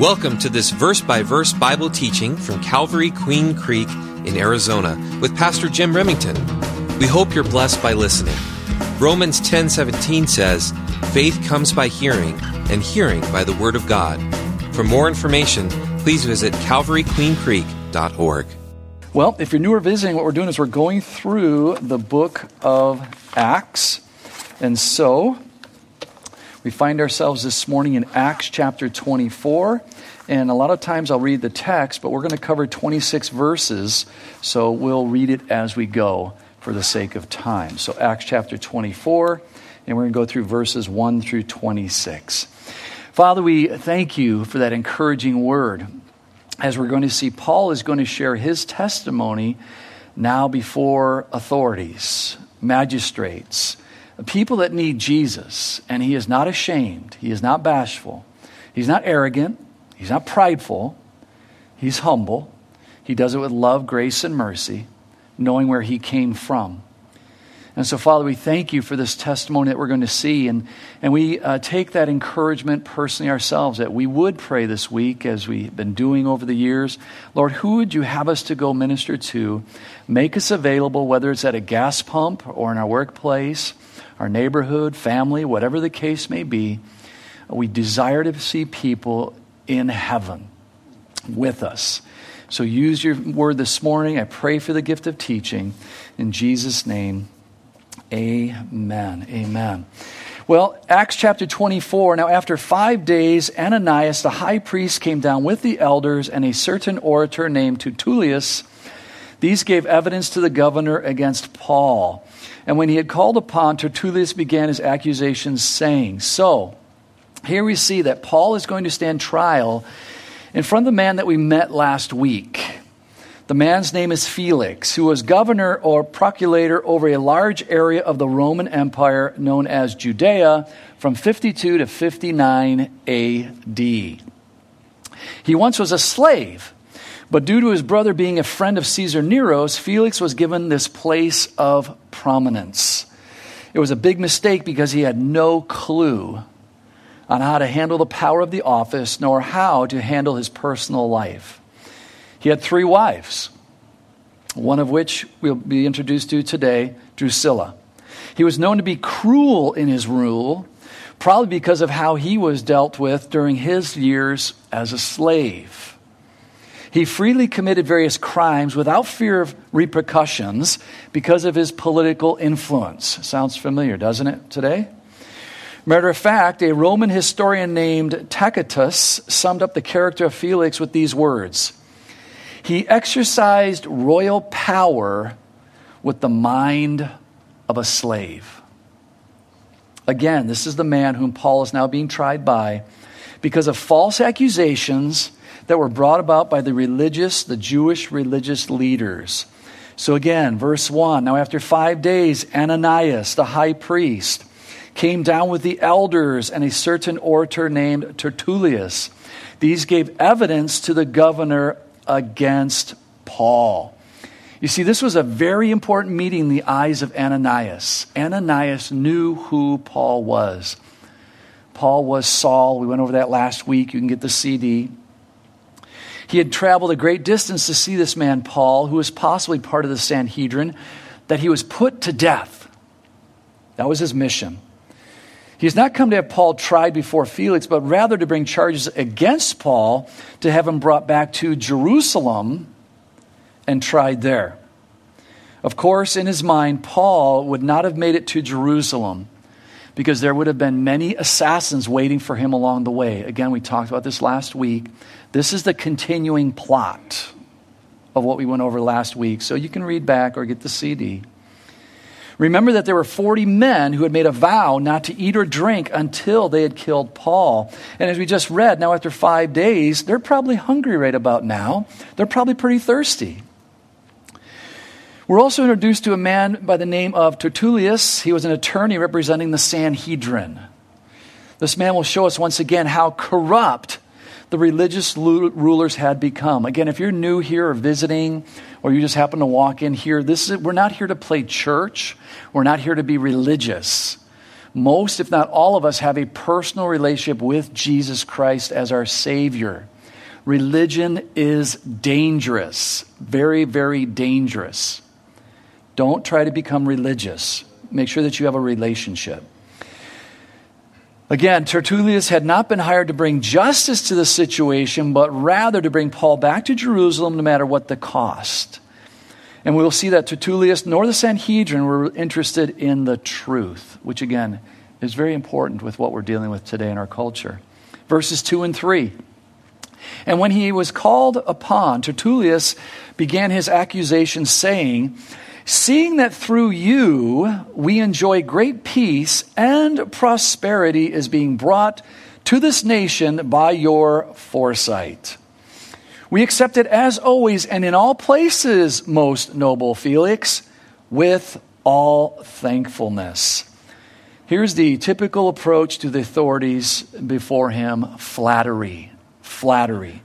Welcome to this verse-by-verse Bible teaching from Calvary Queen Creek in Arizona with Pastor Jim Remington. We hope you're blessed by listening. Romans 10:17 says, "Faith comes by hearing, and hearing by the Word of God." For more information, please visit calvaryqueencreek.org. Well, if you're new or visiting, what we're doing is we're going through the book of Acts. And so we find ourselves this morning in Acts chapter 24. And a lot of times I'll read the text, but we're going to cover 26 verses, so we'll read it as we go for the sake of time. So Acts chapter 24, and we're going to go through verses 1 through 26. Father, we thank you for that encouraging word. As we're going to see, Paul is going to share his testimony now before authorities, magistrates, people that need Jesus, and he is not ashamed. He is not bashful. He's not arrogant. He's not prideful. He's humble. He does it with love, grace, and mercy, knowing where he came from. And so, Father, we thank you for this testimony that we're going to see. And we take that encouragement personally ourselves, that we would pray this week as we've been doing over the years. Lord, who would you have us to go minister to? Make us available, whether it's at a gas pump or in our workplace, our neighborhood, family, whatever the case may be. We desire to see people in heaven with us. So use your word this morning. I pray for the gift of teaching. In Jesus' name, amen. Amen. Well, Acts chapter 24. Now, after 5 days, Ananias, the high priest, came down with the elders and a certain orator named Tertullius. These gave evidence to the governor against Paul. And when he had called upon, Tertullius began his accusations, saying, so here we see that Paul is going to stand trial in front of the man that we met last week. The man's name is Felix, who was governor or procurator over a large area of the Roman Empire known as Judea from 52 to 59 AD. He once was a slave, but due to his brother being a friend of Caesar Nero's, Felix was given this place of prominence. It was a big mistake because he had no clue on how to handle the power of the office, nor how to handle his personal life. He had 3 wives, one of which we'll be introduced to today, Drusilla. He was known to be cruel in his rule, probably because of how he was dealt with during his years as a slave. He freely committed various crimes without fear of repercussions because of his political influence. Sounds familiar, doesn't it, today? Matter of fact, a Roman historian named Tacitus summed up the character of Felix with these words. He exercised royal power with the mind of a slave. Again, this is the man whom Paul is now being tried by because of false accusations that were brought about by the Jewish religious leaders. So again, verse 1, now after 5 days, Ananias, the high priest, came down with the elders and a certain orator named Tertullius. These gave evidence to the governor against Paul. You see, this was a very important meeting in the eyes of Ananias. Ananias knew who Paul was. Paul was Saul. We went over that last week. You can get the CD. He had traveled a great distance to see this man, Paul, who was possibly part of the Sanhedrin, that he was put to death. That was his mission. He has not come to have Paul tried before Felix, but rather to bring charges against Paul to have him brought back to Jerusalem and tried there. Of course, in his mind, Paul would not have made it to Jerusalem because there would have been many assassins waiting for him along the way. Again, we talked about this last week. This is the continuing plot of what we went over last week. So you can read back or get the CD. Remember that there were 40 men who had made a vow not to eat or drink until they had killed Paul. And as we just read, now after 5 days, they're probably hungry right about now. They're probably pretty thirsty. We're also introduced to a man by the name of Tertullius. He was an attorney representing the Sanhedrin. This man will show us once again how corrupt the religious rulers had become. Again, if you're new here or visiting, or you just happen to walk in here, we're not here to play church. We're not here to be religious. most, if not all of us, have a personal relationship with Jesus Christ as our Savior. Religion is dangerous, very, very dangerous. Don't try to become religious. Make sure that you have a relationship. Again, Tertullius had not been hired to bring justice to the situation, but rather to bring Paul back to Jerusalem no matter what the cost. And we will see that Tertullius nor the Sanhedrin were interested in the truth, which again is very important with what we're dealing with today in our culture. Verses 2 and 3. And when he was called upon, Tertullius began his accusation saying, "Seeing that through you we enjoy great peace and prosperity is being brought to this nation by your foresight. We accept it as always and in all places, most noble Felix, with all thankfulness." Here's the typical approach to the authorities before him: flattery. Flattery.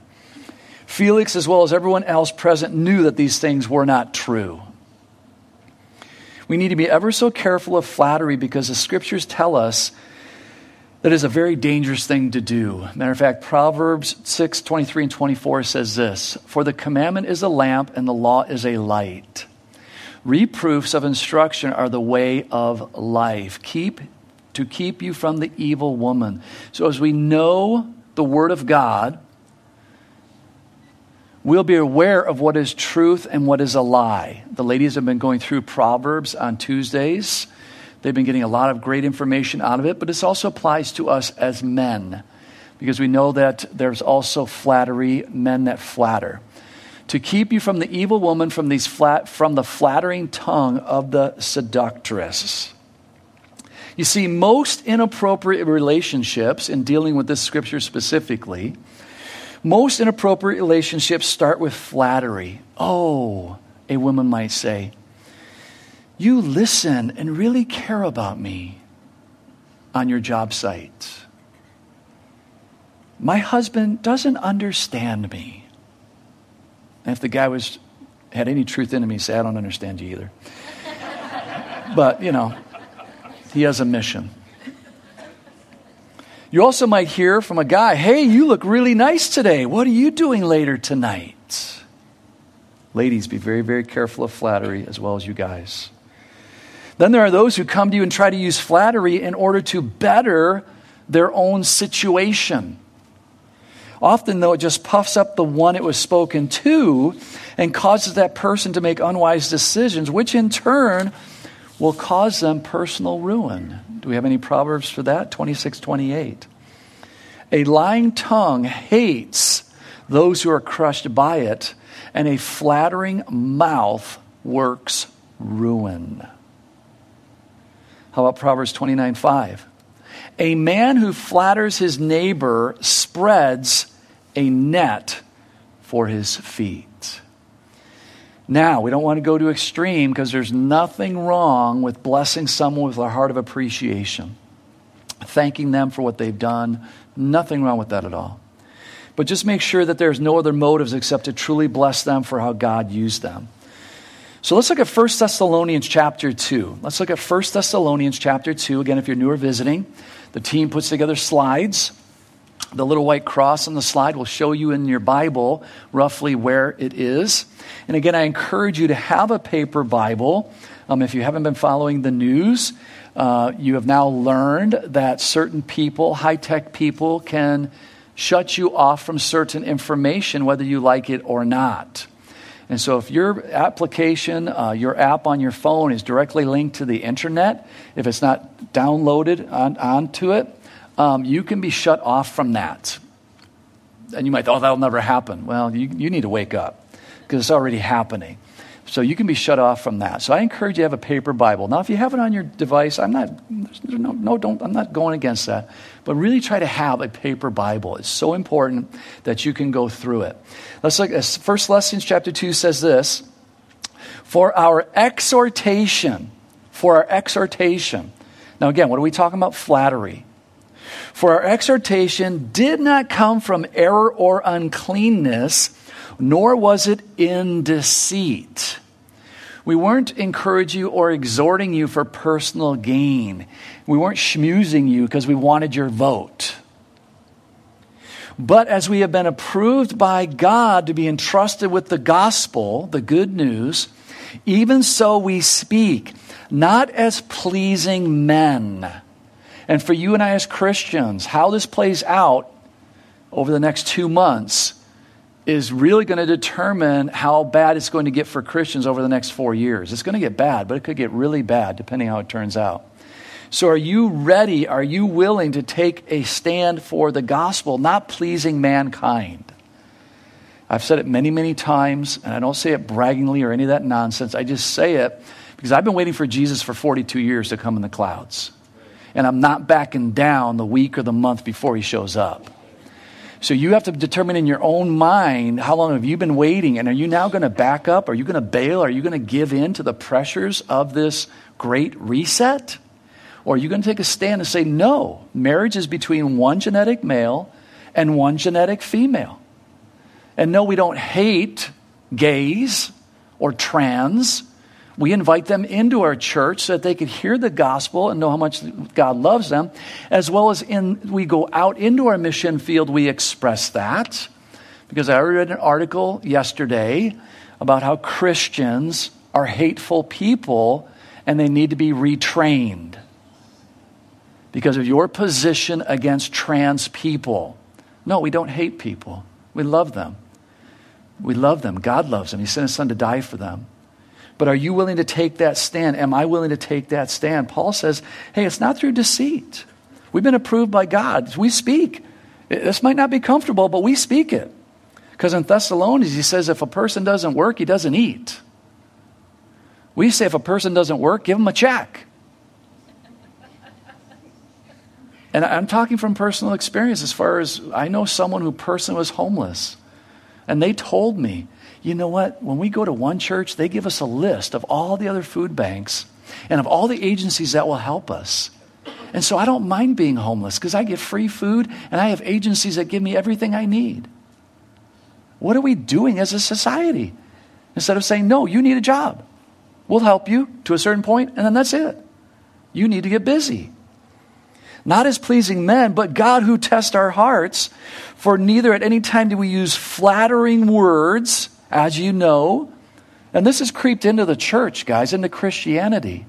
Felix, as well as everyone else present, knew that these things were not true. We need to be ever so careful of flattery because the scriptures tell us that it is a very dangerous thing to do. Matter of fact, Proverbs 6, 23 and 24 says this: "For the commandment is a lamp and the law is a light. Reproofs of instruction are the way of life, to keep you from the evil woman." So as we know the word of God, we'll be aware of what is truth and what is a lie. The ladies have been going through Proverbs on Tuesdays. They've been getting a lot of great information out of it, but this also applies to us as men because we know that there's also flattery, men that flatter. To keep you from the evil woman, from the flattering tongue of the seductress. You see, most inappropriate relationships, in dealing with this scripture specifically, most inappropriate relationships start with flattery. "Oh," a woman might say, "you listen and really care about me on your job site. My husband doesn't understand me." And if the guy had any truth in him, he'd say, "I don't understand you either." But, you know, he has a mission. You also might hear from a guy, "Hey, you look really nice today. What are you doing later tonight?" Ladies, be very, very careful of flattery as well as you guys. Then there are those who come to you and try to use flattery in order to better their own situation. Often, though, it just puffs up the one it was spoken to and causes that person to make unwise decisions, which in turn will cause them personal ruin. Do we have any Proverbs for that? 26:28. A lying tongue hates those who are crushed by it, and a flattering mouth works ruin. How about Proverbs 29:5? A man who flatters his neighbor spreads a net for his feet. Now, we don't want to go to extreme because there's nothing wrong with blessing someone with a heart of appreciation, thanking them for what they've done. Nothing wrong with that at all. But just make sure that there's no other motives except to truly bless them for how God used them. So let's look at 1 Thessalonians chapter 2. Let's look at 1 Thessalonians chapter 2. Again, if you're new or visiting, the team puts together slides. The little white cross on the slide will show you in your Bible roughly where it is. And again, I encourage you to have a paper Bible. If you haven't been following the news, you have now learned that certain people, high-tech people, can shut you off from certain information, whether you like it or not. And so if your application, your app on your phone is directly linked to the internet, if it's not downloaded onto it, you can be shut off from that. And you might think, "Oh, that'll never happen." Well, you need to wake up because it's already happening. So you can be shut off from that. So I encourage you to have a paper Bible. Now, if you have it on your device, I'm not going against that. But really try to have a paper Bible. It's so important that you can go through it. Let's look at 1 Thessalonians chapter 2 says this: For our exhortation. Now, again, what are we talking about? Flattery. "For our exhortation did not come from error or uncleanness, nor was it in deceit. We weren't encouraging you or exhorting you for personal gain. We weren't schmoozing you because we wanted your vote. But as we have been approved by God to be entrusted with the gospel, the good news, even so we speak, not as pleasing men. And for you and I as Christians, how this plays out over the next 2 months is really going to determine how bad it's going to get for Christians over the next 4 years. It's going to get bad, but it could get really bad depending on how it turns out. So are you ready? Are you willing to take a stand for the gospel, not pleasing mankind? I've said it many, many times, and I don't say it braggingly or any of that nonsense. I just say it because I've been waiting for Jesus for 42 years to come in the clouds. And I'm not backing down the week or the month before he shows up. So you have to determine in your own mind, how long have you been waiting? And are you now going to back up? Are you going to bail? Are you going to give in to the pressures of this great reset? Or are you going to take a stand and say, no, marriage is between one genetic male and one genetic female. And no, we don't hate gays or trans. We invite them into our church so that they could hear the gospel and know how much God loves them. As well as we go out into our mission field, we express that. Because I read an article yesterday about how Christians are hateful people and they need to be retrained. Because of your position against trans people. No, we don't hate people. We love them. We love them. God loves them. He sent his son to die for them. But are you willing to take that stand? Am I willing to take that stand? Paul says, hey, it's not through deceit. We've been approved by God. We speak. This might not be comfortable, but we speak it. Because in Thessalonians, he says, if a person doesn't work, he doesn't eat. We say, if a person doesn't work, give him a check. And I'm talking from personal experience as far as I know someone who personally was homeless. And they told me, you know what? When we go to one church, they give us a list of all the other food banks and of all the agencies that will help us. And so I don't mind being homeless because I get free food and I have agencies that give me everything I need. What are we doing as a society? Instead of saying, no, you need a job. We'll help you to a certain point and then that's it. You need to get busy. Not as pleasing men, but God who tests our hearts. For neither at any time do we use flattering words, as you know. And this has creeped into the church, guys, into Christianity.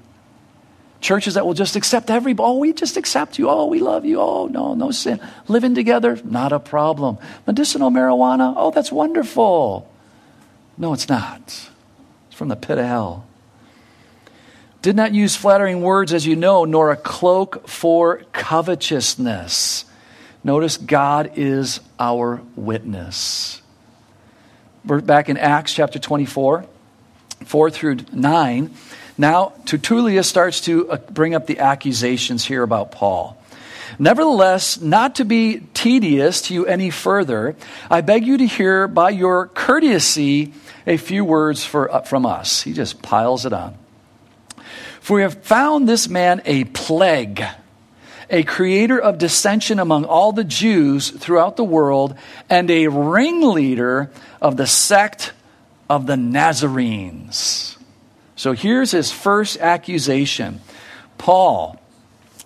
Churches that will just accept everybody. Oh, we just accept you. Oh, we love you. Oh, no sin. Living together, not a problem. Medicinal marijuana, oh, that's wonderful. No, it's not. It's from the pit of hell. Did not use flattering words, as you know, nor a cloak for covetousness. Notice God is our witness. We're back in Acts chapter 24, 4 through 9. Now, Tertullius starts to bring up the accusations here about Paul. Nevertheless, not to be tedious to you any further, I beg you to hear by your courtesy a few words from us. He just piles it on. For we have found this man a plague, a creator of dissension among all the Jews throughout the world, and a ringleader of the sect of the Nazarenes. So here's his first accusation. Paul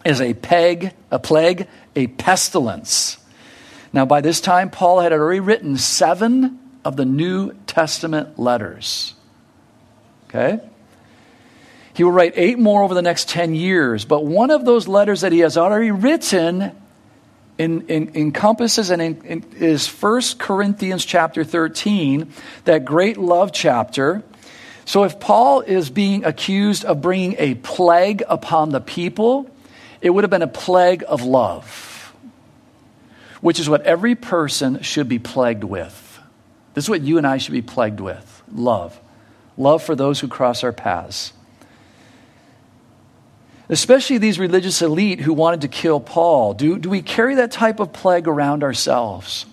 is a plague, a pestilence. Now by this time, Paul had already written 7 of the New Testament letters. Okay? He will write 8 more over the next 10 years. But one of those letters that he has already written encompasses and is 1 Corinthians chapter 13, that great love chapter. So if Paul is being accused of bringing a plague upon the people, it would have been a plague of love, which is what every person should be plagued with. This is what you and I should be plagued with, love. Love for those who cross our paths. Especially these religious elite who wanted to kill Paul. Do we carry that type of plague around ourselves?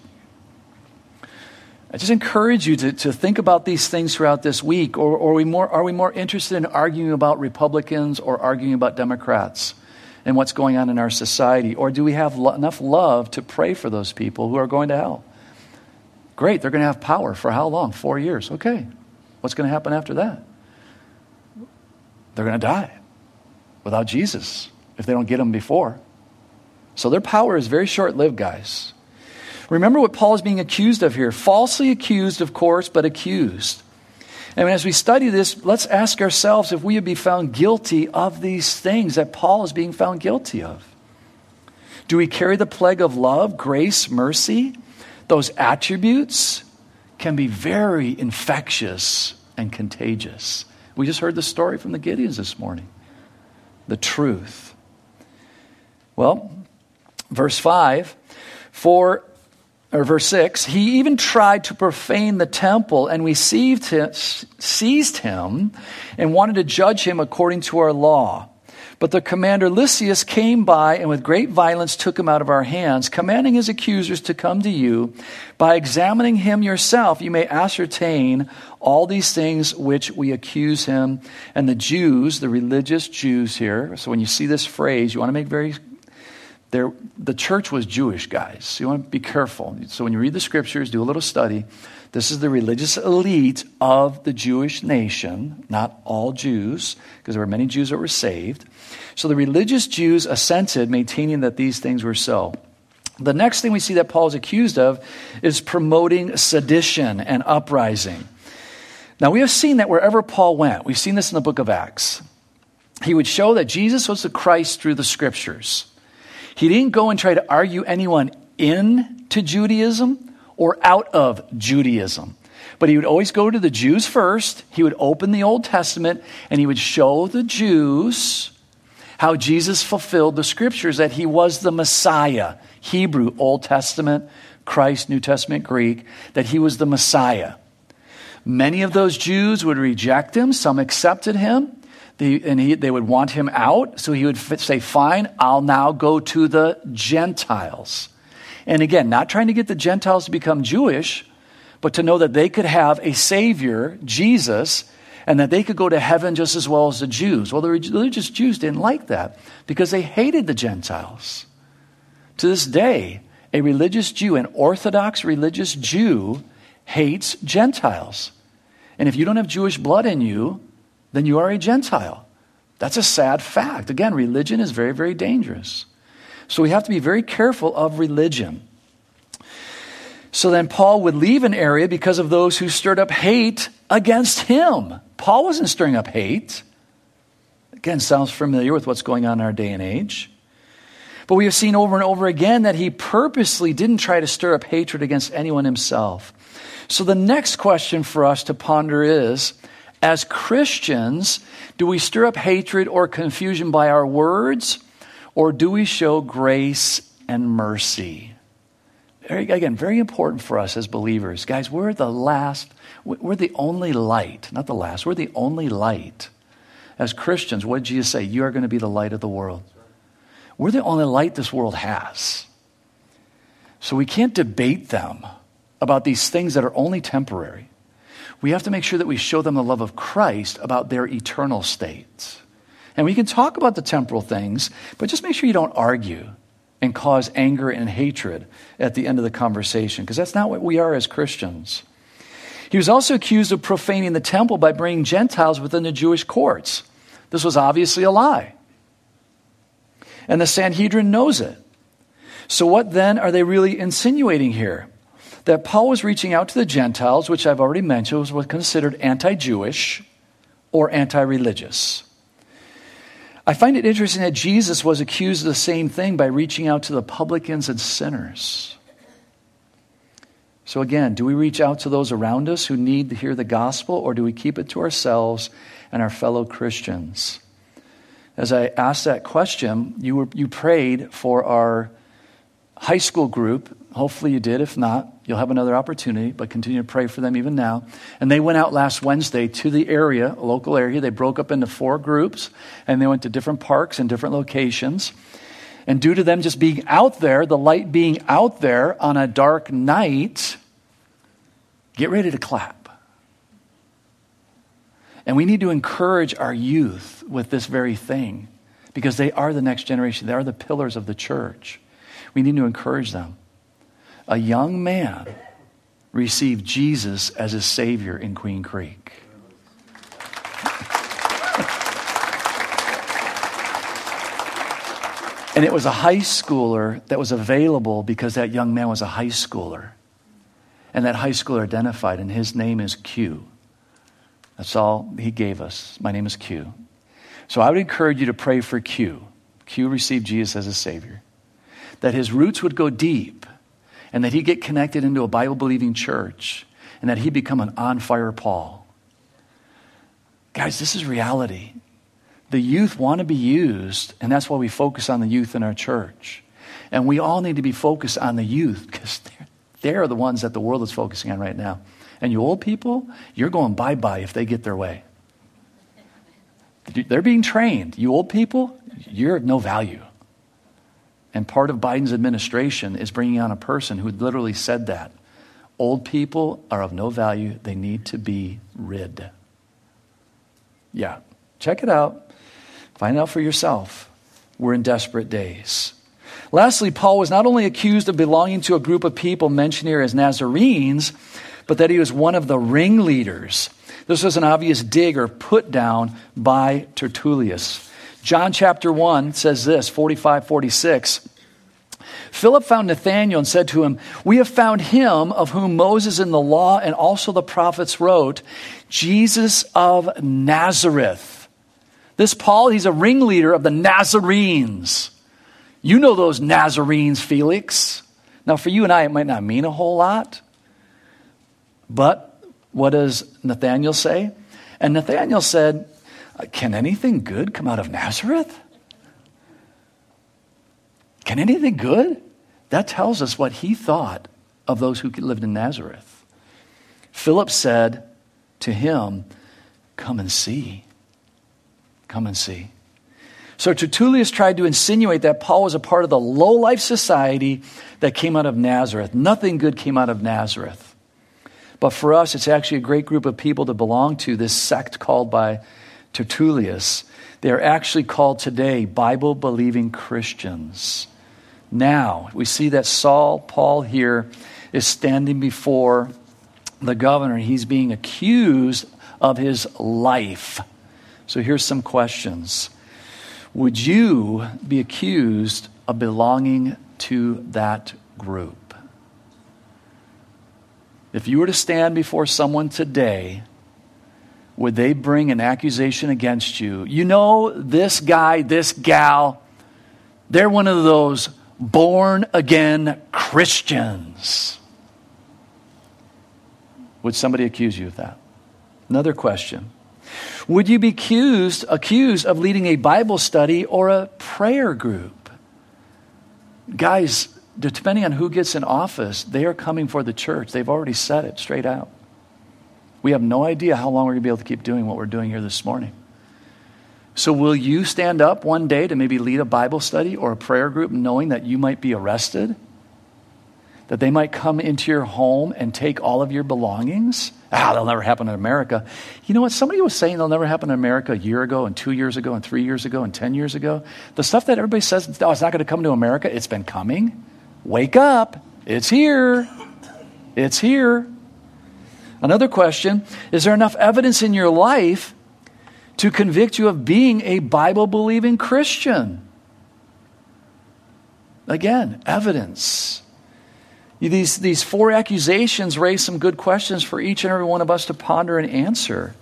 I just encourage you to think about these things throughout this week. Or are we more interested in arguing about Republicans or arguing about Democrats and what's going on in our society? Or do we have enough love to pray for those people who are going to hell? Great, they're going to have power for how long? 4 years. Okay, what's going to happen after that? They're going to die without Jesus if they don't get him before. So their power is very short-lived, guys. Remember what Paul is being accused of here. Falsely accused, of course, but accused. And as we study this, let's ask ourselves if we would be found guilty of these things that Paul is being found guilty of. Do we carry the plague of love, grace, mercy? Those attributes can be very infectious and contagious. We just heard the story from the Gideons this morning. The truth. Well, verse 5, verse 6, he even tried to profane the temple, and we seized him and wanted to judge him according to our law. But the commander Lysias came by and with great violence took him out of our hands, commanding his accusers to come to you. By examining him yourself, you may ascertain all these things which we accuse him. And the Jews, the religious Jews here, so when you see this phrase, you want to make very... The church was Jewish, guys. So you want to be careful. So when you read the scriptures, do a little study. This is the religious elite of the Jewish nation, not all Jews, because there were many Jews that were saved. So the religious Jews assented, maintaining that these things were so. The next thing we see that Paul is accused of is promoting sedition and uprising. Now, we have seen that wherever Paul went, we've seen this in the book of Acts, he would show that Jesus was the Christ through the scriptures. He didn't go and try to argue anyone into Judaism or out of Judaism. But he would always go to the Jews first. He would open the Old Testament and he would show the Jews how Jesus fulfilled the scriptures, that he was the Messiah. Hebrew, Old Testament, Christ, New Testament, Greek, that he was the Messiah. Many of those Jews would reject him. Some accepted him. They would want him out, so he would say, fine, I'll now go to the Gentiles. And again, not trying to get the Gentiles to become Jewish, but to know that they could have a Savior, Jesus, and that they could go to heaven just as well as the Jews. Well, the religious Jews didn't like that because they hated the Gentiles. To this day, a religious Jew, an Orthodox religious Jew, hates Gentiles. And if you don't have Jewish blood in you, then you are a Gentile. That's a sad fact. Again, religion is very, very dangerous. So we have to be very careful of religion. So then Paul would leave an area because of those who stirred up hate against him. Paul wasn't stirring up hate. Again, sounds familiar with what's going on in our day and age. But we have seen over and over again that he purposely didn't try to stir up hatred against anyone himself. So the next question for us to ponder is, as Christians, do we stir up hatred or confusion by our words, or do we show grace and mercy? Again, very important for us as believers. Guys, we're the only light. As Christians, what did Jesus say? You are going to be the light of the world. We're the only light this world has. So we can't debate them about these things that are only temporary. We have to make sure that we show them the love of Christ about their eternal state. And we can talk about the temporal things, but just make sure you don't argue and cause anger and hatred at the end of the conversation, because that's not what we are as Christians. He was also accused of profaning the temple by bringing Gentiles within the Jewish courts. This was obviously a lie. And the Sanhedrin knows it. So what then are they really insinuating here? That Paul was reaching out to the Gentiles, which I've already mentioned, was considered anti-Jewish or anti-religious. I find it interesting that Jesus was accused of the same thing by reaching out to the publicans and sinners. So again, do we reach out to those around us who need to hear the gospel, or do we keep it to ourselves and our fellow Christians? As I asked that question, you prayed for our high school group. Hopefully you did. If not, you'll have another opportunity, but continue to pray for them even now. And they went out last Wednesday to the area, a local area. They broke up into 4 groups, and they went to different parks and different locations. And due to them just being out there, the light being out there on a dark night, get ready to clap. And we need to encourage our youth with this very thing, because they are the next generation. They are the pillars of the church. We need to encourage them. A young man received Jesus as his Savior in Queen Creek. And it was a high schooler that was available because that young man was a high schooler. And that high schooler identified, and his name is Q. That's all he gave us. My name is Q. So I would encourage you to pray for Q. Q received Jesus as his Savior. That his roots would go deep, and that he'd get connected into a Bible-believing church, and that he'd become an on-fire Paul. Guys, this is reality. The youth want to be used, and that's why we focus on the youth in our church. And we all need to be focused on the youth, because they're the ones that the world is focusing on right now. And you old people, you're going bye-bye if they get their way. They're being trained. You old people, you're of no value. And part of Biden's administration is bringing on a person who literally said that. Old people are of no value. They need to be rid. Yeah, check it out. Find out for yourself. We're in desperate days. Lastly, Paul was not only accused of belonging to a group of people mentioned here as Nazarenes, but that he was one of the ringleaders. This was an obvious dig or put down by Tertullius. John chapter 1 says this, 45-46. Philip found Nathanael and said to him, "We have found him of whom Moses in the law and also the prophets wrote, Jesus of Nazareth." This Paul, he's a ringleader of the Nazarenes. You know those Nazarenes, Felix. Now for you and I, it might not mean a whole lot. But what does Nathanael say? And Nathanael said, "Can anything good come out of Nazareth?" Can anything good? That tells us what he thought of those who lived in Nazareth. Philip said to him, "Come and see. Come and see." So Tertullius tried to insinuate that Paul was a part of the low-life society that came out of Nazareth. Nothing good came out of Nazareth. But for us, it's actually a great group of people to belong to, this sect called by Tertullius. They are actually called today Bible-believing Christians. Now, we see that Saul, Paul here, is standing before the governor. He's being accused of his life. So here's some questions. Would you be accused of belonging to that group? If you were to stand before someone today, would they bring an accusation against you? You know, this guy, this gal, they're one of those born-again Christians. Would somebody accuse you of that? Another question. Would you be accused of leading a Bible study or a prayer group? Guys, depending on who gets in office, they are coming for the church. They've already said it straight out. We have no idea how long we're going to be able to keep doing what we're doing here this morning. So will you stand up one day to maybe lead a Bible study or a prayer group knowing that you might be arrested? That they might come into your home and take all of your belongings? That'll never happen in America. You know what? Somebody was saying that'll never happen in America a year ago and 2 years ago and 3 years ago and 10 years ago. The stuff that everybody says, oh, it's not going to come to America, it's been coming. Wake up. It's here. It's here. Another question, is there enough evidence in your life to convict you of being a Bible-believing Christian? Again, evidence. These four accusations raise some good questions for each and every one of us to ponder and answer.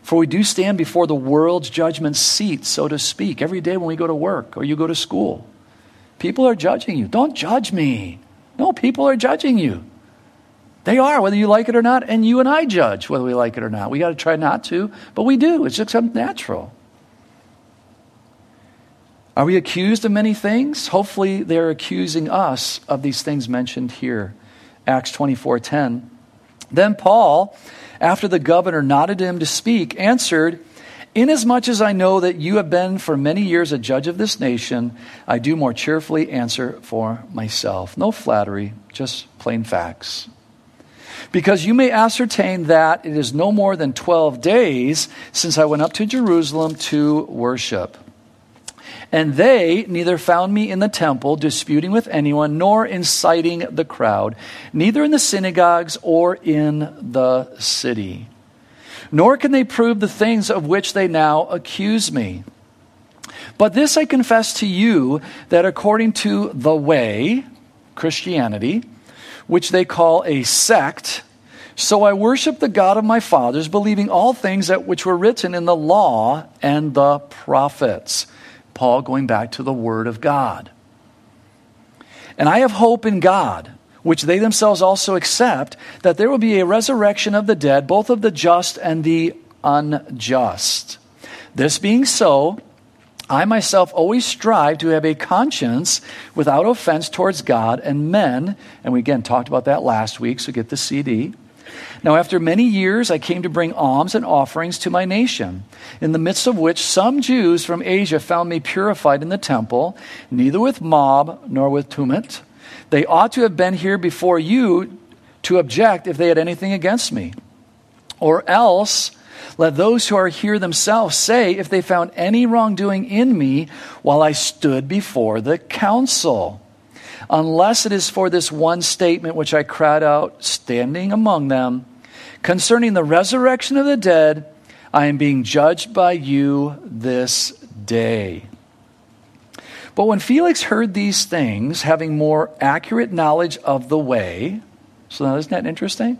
For we do stand before the world's judgment seat, so to speak, every day when we go to work or you go to school. People are judging you. Don't judge me. No, people are judging you. They are, whether you like it or not, and you and I judge whether we like it or not. We got to try not to, but we do. It's just natural. Are we accused of many things? Hopefully they're accusing us of these things mentioned here. Acts 24:10. Then Paul, after the governor nodded to him to speak, answered, "Inasmuch as I know that you have been for many years a judge of this nation, I do more cheerfully answer for myself." No flattery, just plain facts. "Because you may ascertain that it is no more than 12 days since I went up to Jerusalem to worship. And they neither found me in the temple disputing with anyone, nor inciting the crowd, neither in the synagogues or in the city. Nor can they prove the things of which they now accuse me. But this I confess to you, that according to the way, Christianity, which they call a sect, so I worship the God of my fathers, believing all things that which were written in the law and the prophets. Paul going back to the word of God. And I have hope in God, which they themselves also accept, that there will be a resurrection of the dead, both of the just and the unjust. This being so, I myself always strive to have a conscience without offense towards God and men. And we again talked about that last week, so get the CD. Now, after many years, I came to bring alms and offerings to my nation, in the midst of which some Jews from Asia found me purified in the temple, neither with mob nor with tumult. They ought to have been here before you to object if they had anything against me. Or else, let those who are here themselves say if they found any wrongdoing in me while I stood before the council. Unless it is for this one statement which I cried out, standing among them, concerning the resurrection of the dead, I am being judged by you this day. But when Felix heard these things, having more accurate knowledge of the way, so now isn't that interesting?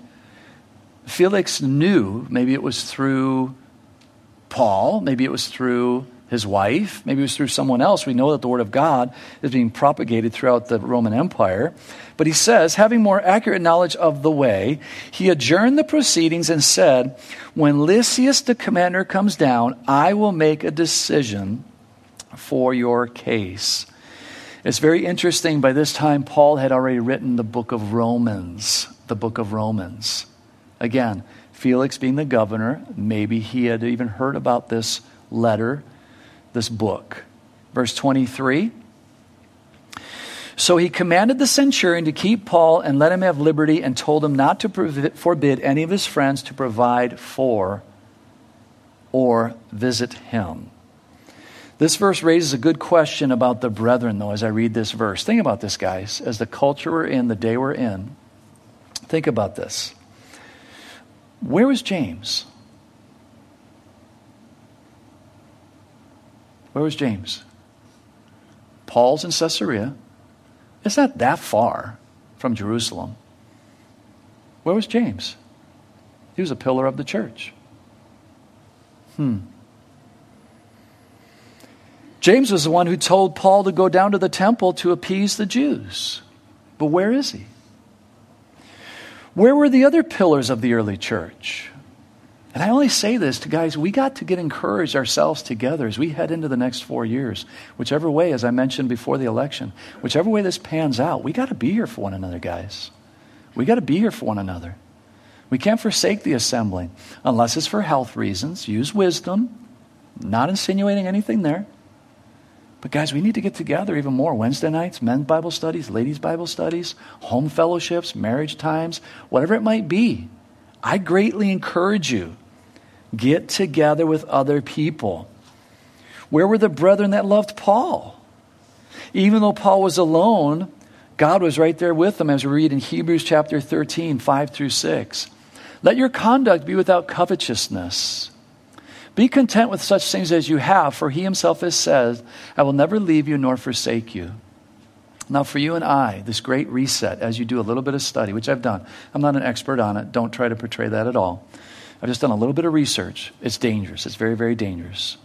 Felix knew, maybe it was through Paul, maybe it was through his wife, maybe it was through someone else. We know that the word of God is being propagated throughout the Roman Empire. But he says, having more accurate knowledge of the way, he adjourned the proceedings and said, when Lysias the commander comes down, I will make a decision for your case. It's very interesting. By this time, Paul had already written the book of Romans. The book of Romans. Again, Felix being the governor, maybe he had even heard about this letter, this book. Verse 23. So he commanded the centurion to keep Paul and let him have liberty, and told him not to forbid any of his friends to provide for or visit him. This verse raises a good question about the brethren, though, as I read this verse. Think about this, guys, as the culture we're in, the day we're in. Think about this. Where was James? Where was James? Paul's in Caesarea. It's not that far from Jerusalem. Where was James? He was a pillar of the church. James was the one who told Paul to go down to the temple to appease the Jews. But where is he? Where were the other pillars of the early church? And I only say this to guys, we got to get encouraged ourselves together as we head into the next 4 years. Whichever way, as I mentioned before the election, whichever way this pans out, we got to be here for one another, guys. We got to be here for one another. We can't forsake the assembling unless it's for health reasons. Use wisdom, not insinuating anything there. But guys, we need to get together even more. Wednesday nights, men's Bible studies, ladies' Bible studies, home fellowships, marriage times, whatever it might be. I greatly encourage you, get together with other people. Where were the brethren that loved Paul? Even though Paul was alone, God was right there with him, as we read in Hebrews chapter 13, 5 through 6. Let your conduct be without covetousness. Be content with such things as you have, for he himself has said, I will never leave you nor forsake you. Now for you and I, this great reset, as you do a little bit of study, which I've done. I'm not an expert on it. Don't try to portray that at all. I've just done a little bit of research. It's dangerous. It's very, very dangerous.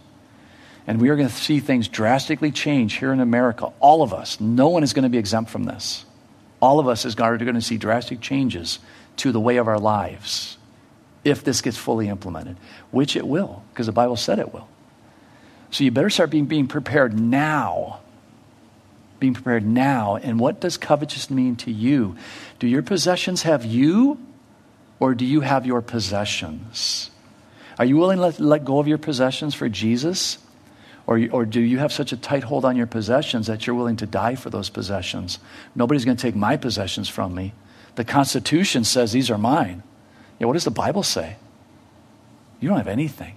And we are going to see things drastically change here in America. All of us. No one is going to be exempt from this. All of us are going to see drastic changes to the way of our lives. If this gets fully implemented, which it will, because the Bible said it will. So you better start being prepared now. Being prepared now. And what does covetous mean to you? Do your possessions have you, or do you have your possessions? Are you willing to let go of your possessions for Jesus? Or do you have such a tight hold on your possessions that you're willing to die for those possessions? Nobody's going to take my possessions from me. The Constitution says these are mine. Yeah, what does the Bible say? You don't have anything.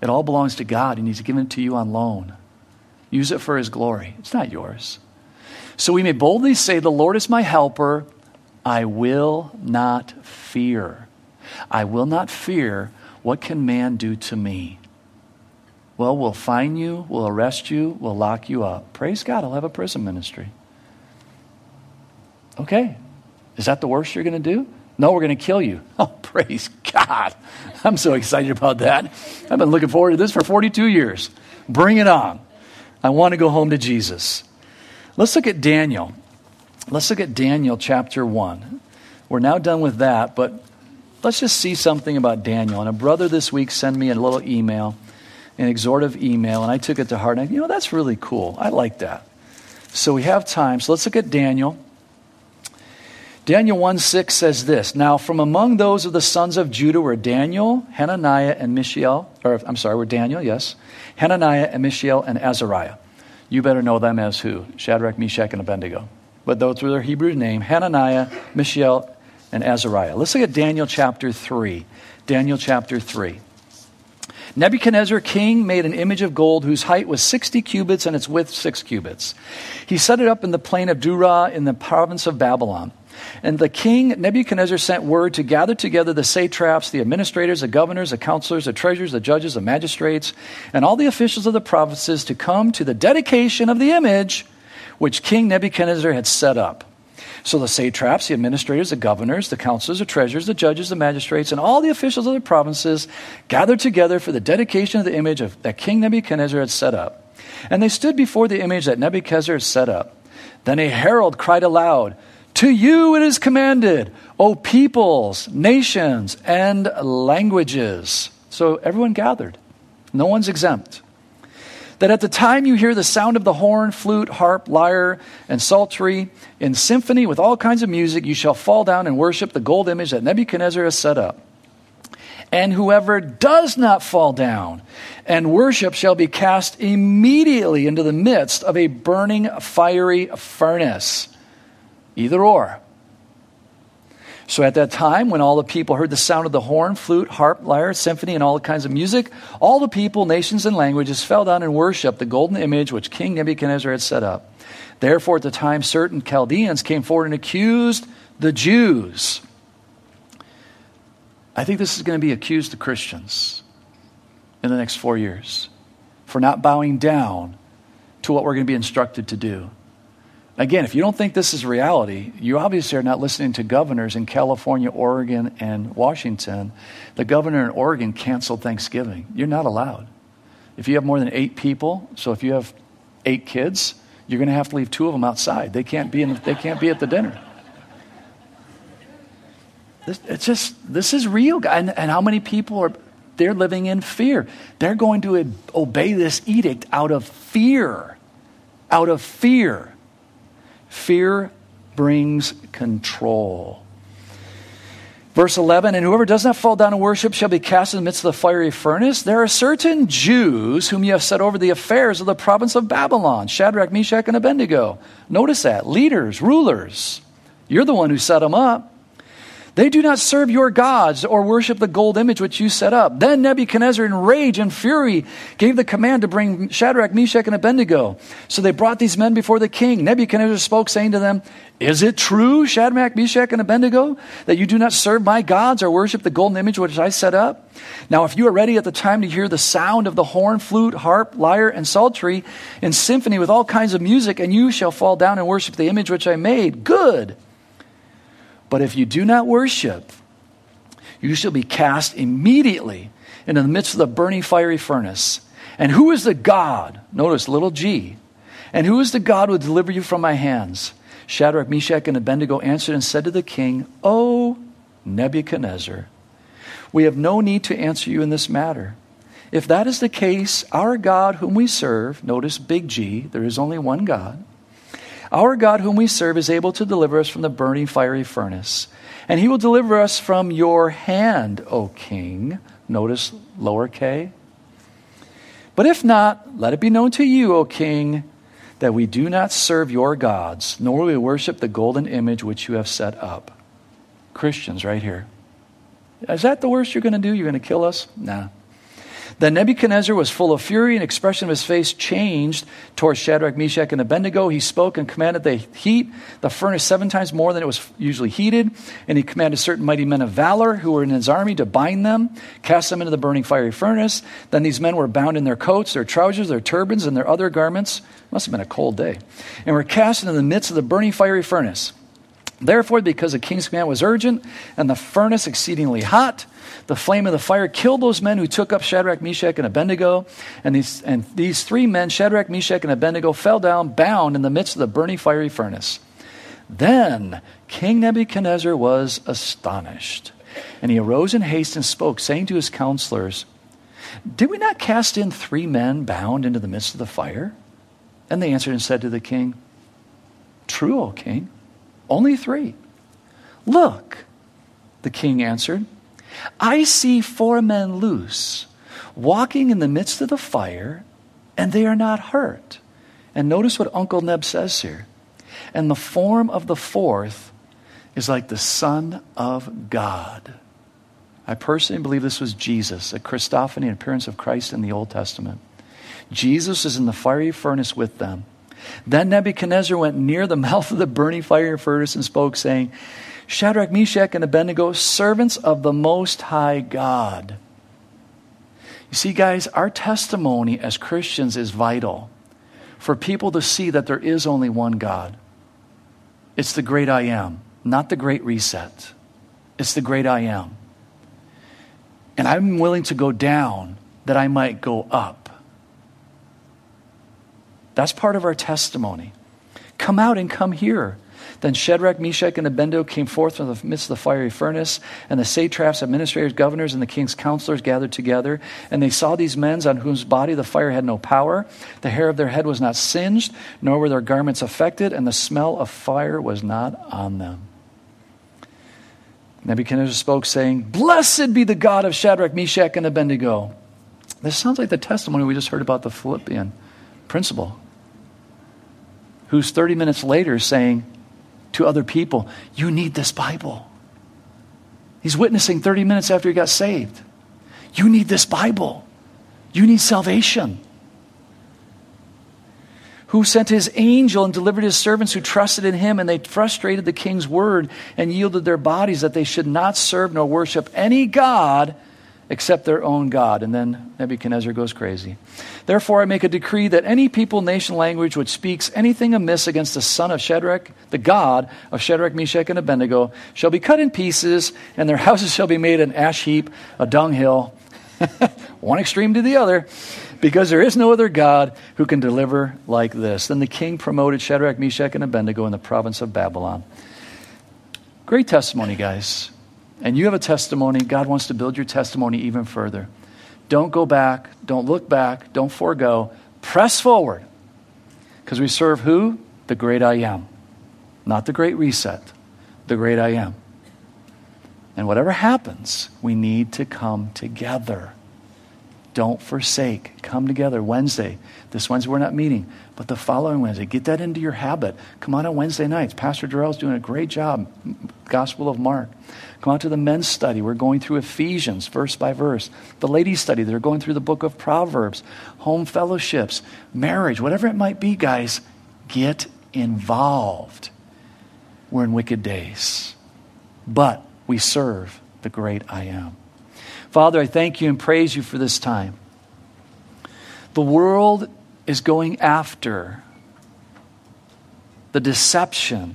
It all belongs to God, and he's given it to you on loan. Use it for his glory. It's not yours. So we may boldly say, the Lord is my helper. I will not fear. I will not fear. What can man do to me? Well, we'll fine you, we'll arrest you, we'll lock you up. Praise God, I'll have a prison ministry. Okay, is that the worst you're going to do? No, we're going to kill you. Oh, praise God. I'm so excited about that. I've been looking forward to this for 42 years. Bring it on. I want to go home to Jesus. Let's look at Daniel. Let's look at Daniel chapter 1. We're now done with that, but let's just see something about Daniel. And a brother this week sent me a little email, an exhortive email, and I took it to heart. And I, that's really cool. I like that. So we have time. So let's look at Daniel. Daniel 1:6 says this, "Now from among those of the sons of Judah were Daniel, Hananiah, and Mishael." Hananiah and Mishael and Azariah. You better know them as who? Shadrach, Meshach, and Abednego. But though through their Hebrew name, Hananiah, Mishael, and Azariah. Let's look at Daniel chapter 3. Daniel chapter 3. Nebuchadnezzar king made an image of gold whose height was 60 cubits and its width 6 cubits. He set it up in the plain of Dura in the province of Babylon. And the king, Nebuchadnezzar, sent word to gather together the satraps, the administrators, the governors, the counselors, the treasurers, the judges, the magistrates, and all the officials of the provinces to come to the dedication of the image which King Nebuchadnezzar had set up. So the satraps, the administrators, the governors, the counselors, the treasurers, the judges, the magistrates, and all the officials of the provinces gathered together for the dedication of the image that King Nebuchadnezzar had set up. And they stood before the image that Nebuchadnezzar had set up. Then a herald cried aloud, "To you it is commanded, O peoples, nations, and languages." So everyone gathered. No one's exempt. "That at the time you hear the sound of the horn, flute, harp, lyre, and psaltery, in symphony with all kinds of music, you shall fall down and worship the gold image that Nebuchadnezzar has set up. And whoever does not fall down and worship shall be cast immediately into the midst of a burning, fiery furnace." Either or. So at that time, when all the people heard the sound of the horn, flute, harp, lyre, symphony, and all kinds of music, all the people, nations, and languages fell down and worshiped the golden image which King Nebuchadnezzar had set up. Therefore, at the time, certain Chaldeans came forward and accused the Jews. I think this is going to be accused the Christians in the next 4 years for not bowing down to what we're going to be instructed to do. Again, if you don't think this is reality, you obviously are not listening to governors in California, Oregon, and Washington. The governor in Oregon canceled Thanksgiving. You're not allowed. If you have more than 8 people, so if you have 8 kids, you're going to have to leave 2 of them outside. They can't be at the dinner. This is real. And how many people they're living in fear. They're going to obey this edict out of fear. Out of fear. Fear brings control. Verse 11, "And whoever does not fall down and worship shall be cast in the midst of the fiery furnace. There are certain Jews whom you have set over the affairs of the province of Babylon, Shadrach, Meshach, and Abednego." Notice that. Leaders, rulers. You're the one who set them up. "They do not serve your gods or worship the gold image which you set up." Then Nebuchadnezzar, in rage and fury, gave the command to bring Shadrach, Meshach, and Abednego. So they brought these men before the king. Nebuchadnezzar spoke, saying to them, "Is it true, Shadrach, Meshach, and Abednego, that you do not serve my gods or worship the golden image which I set up? Now, if you are ready at the time to hear the sound of the horn, flute, harp, lyre, and psaltery, in symphony with all kinds of music, and you shall fall down and worship the image which I made, good. But if you do not worship, you shall be cast immediately into the midst of the burning fiery furnace. And who is the God?" Notice, little g. "And who is the God who will deliver you from my hands?" Shadrach, Meshach, and Abednego answered and said to the king, "O Nebuchadnezzar, we have no need to answer you in this matter. If that is the case, our God whom we serve," notice big G, there is only one God, "our God whom we serve is able to deliver us from the burning fiery furnace. And he will deliver us from your hand, O king." Notice lower k. "But if not, let it be known to you, O king, that we do not serve your gods, nor will we worship the golden image which you have set up." Christians right here. Is that the worst you're going to do? You're going to kill us? Nah. Then Nebuchadnezzar was full of fury, and the expression of his face changed towards Shadrach, Meshach, and Abednego. He spoke and commanded they heat the furnace 7 times more than it was usually heated. And he commanded certain mighty men of valor who were in his army to bind them, cast them into the burning fiery furnace. Then these men were bound in their coats, their trousers, their turbans, and their other garments. It must have been a cold day. And were cast into the midst of the burning fiery furnace. Therefore, because the king's command was urgent and the furnace exceedingly hot, the flame of the fire killed those men who took up Shadrach, Meshach, and Abednego. And these 3 men, Shadrach, Meshach, and Abednego, fell down bound in the midst of the burning fiery furnace. Then King Nebuchadnezzar was astonished, and he arose in haste and spoke, saying to his counselors, "Did we not cast in 3 men bound into the midst of the fire?" And they answered and said to the king, "True, O king. Only 3. "Look," the king answered, "I see 4 men loose, walking in the midst of the fire, and they are not hurt." And notice what Uncle Neb says here. "And the form of the 4th is like the Son of God." I personally believe this was Jesus, a Christophany, an appearance of Christ in the Old Testament. Jesus is in the fiery furnace with them. Then Nebuchadnezzar went near the mouth of the burning fire furnace and spoke, saying, "Shadrach, Meshach, and Abednego, servants of the Most High God." You see, guys, our testimony as Christians is vital for people to see that there is only one God. It's the great I am, not the great reset. It's the great I am. And I'm willing to go down that I might go up. That's part of our testimony. "Come out and come here." Then Shadrach, Meshach, and Abednego came forth from the midst of the fiery furnace, and the satraps, administrators, governors, and the king's counselors gathered together. And they saw these men on whose body the fire had no power. The hair of their head was not singed, nor were their garments affected, and the smell of fire was not on them. Nebuchadnezzar spoke, saying, "Blessed be the God of Shadrach, Meshach, and Abednego." This sounds like the testimony we just heard about the Philippian principal, who's 30 minutes later saying to other people, "You need this Bible." He's witnessing 30 minutes after he got saved. "You need this Bible. You need salvation." "Who sent his angel and delivered his servants who trusted in him, and they frustrated the king's word and yielded their bodies that they should not serve nor worship any god except their own God." And then Nebuchadnezzar goes crazy. "Therefore, I make a decree that any people, nation, language which speaks anything amiss against the son of Shadrach, the God of Shadrach, Meshach, and Abednego, shall be cut in pieces, and their houses shall be made an ash heap, a dunghill, one extreme to the other, because there is no other God who can deliver like this." Then the king promoted Shadrach, Meshach, and Abednego in the province of Babylon. Great testimony, guys. And you have a testimony. God wants to build your testimony even further. Don't go back. Don't look back. Don't forego. Press forward. Because we serve who? The great I am. Not the great reset. The great I am. And whatever happens, we need to come together. Don't forsake. Come together Wednesday. This Wednesday we're not meeting, but the following Wednesday. Get that into your habit. Come on Wednesday nights. Pastor Durrell's doing a great job. Gospel of Mark. Come out to the men's study. We're going through Ephesians verse by verse. The ladies' study. They're going through the book of Proverbs. Home fellowships. Marriage. Whatever it might be, guys, get involved. We're in wicked days. But we serve the great I am. Father, I thank you and praise you for this time. The world is going after the deception,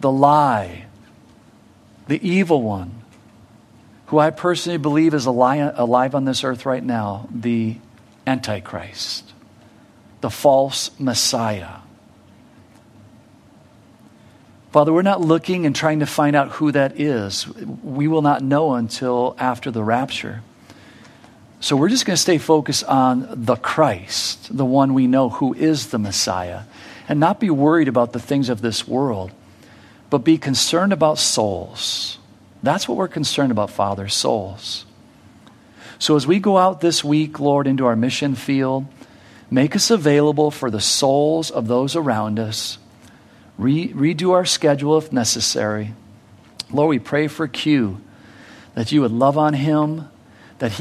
the lie, the evil one, who I personally believe is alive on this earth right now, the Antichrist, the false Messiah. Father, we're not looking and trying to find out who that is. We will not know until after the rapture. So we're just going to stay focused on the Christ, the one we know who is the Messiah, and not be worried about the things of this world, but be concerned about souls. That's what we're concerned about, Father, souls. So as we go out this week, Lord, into our mission field, make us available for the souls of those around us. Redo our schedule if necessary. Lord, we pray for Q, that you would love on him, that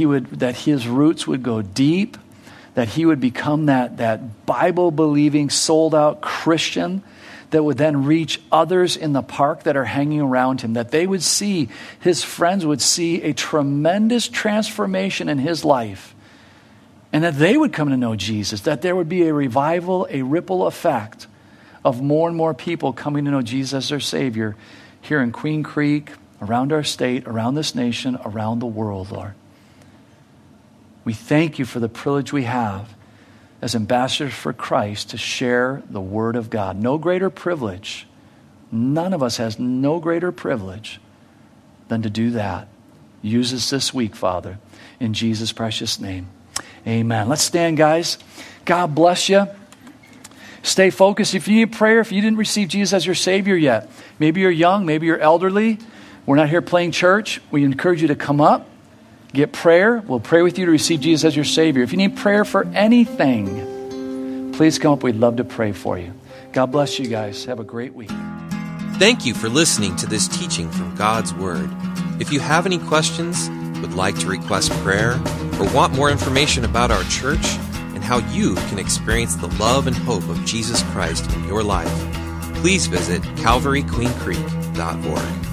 his roots would go deep, that he would become that Bible-believing, sold-out Christian that would then reach others in the park that are hanging around him, that they would see, his friends would see a tremendous transformation in his life, and that they would come to know Jesus, that there would be a revival, a ripple effect of more and more people coming to know Jesus as their Savior here in Queen Creek, around our state, around this nation, around the world, Lord. We thank you for the privilege we have as ambassadors for Christ to share the Word of God. No greater privilege, none of us has no greater privilege than to do that. Use us this week, Father, in Jesus' precious name. Amen. Let's stand, guys. God bless you. Stay focused. If you need prayer, if you didn't receive Jesus as your Savior yet, maybe you're young, maybe you're elderly. We're not here playing church. We encourage you to come up, get prayer. We'll pray with you to receive Jesus as your Savior. If you need prayer for anything, please come up. We'd love to pray for you. God bless you guys. Have a great week. Thank you for listening to this teaching from God's Word. If you have any questions, would like to request prayer, or want more information about our church and how you can experience the love and hope of Jesus Christ in your life, please visit CalvaryQueenCreek.org.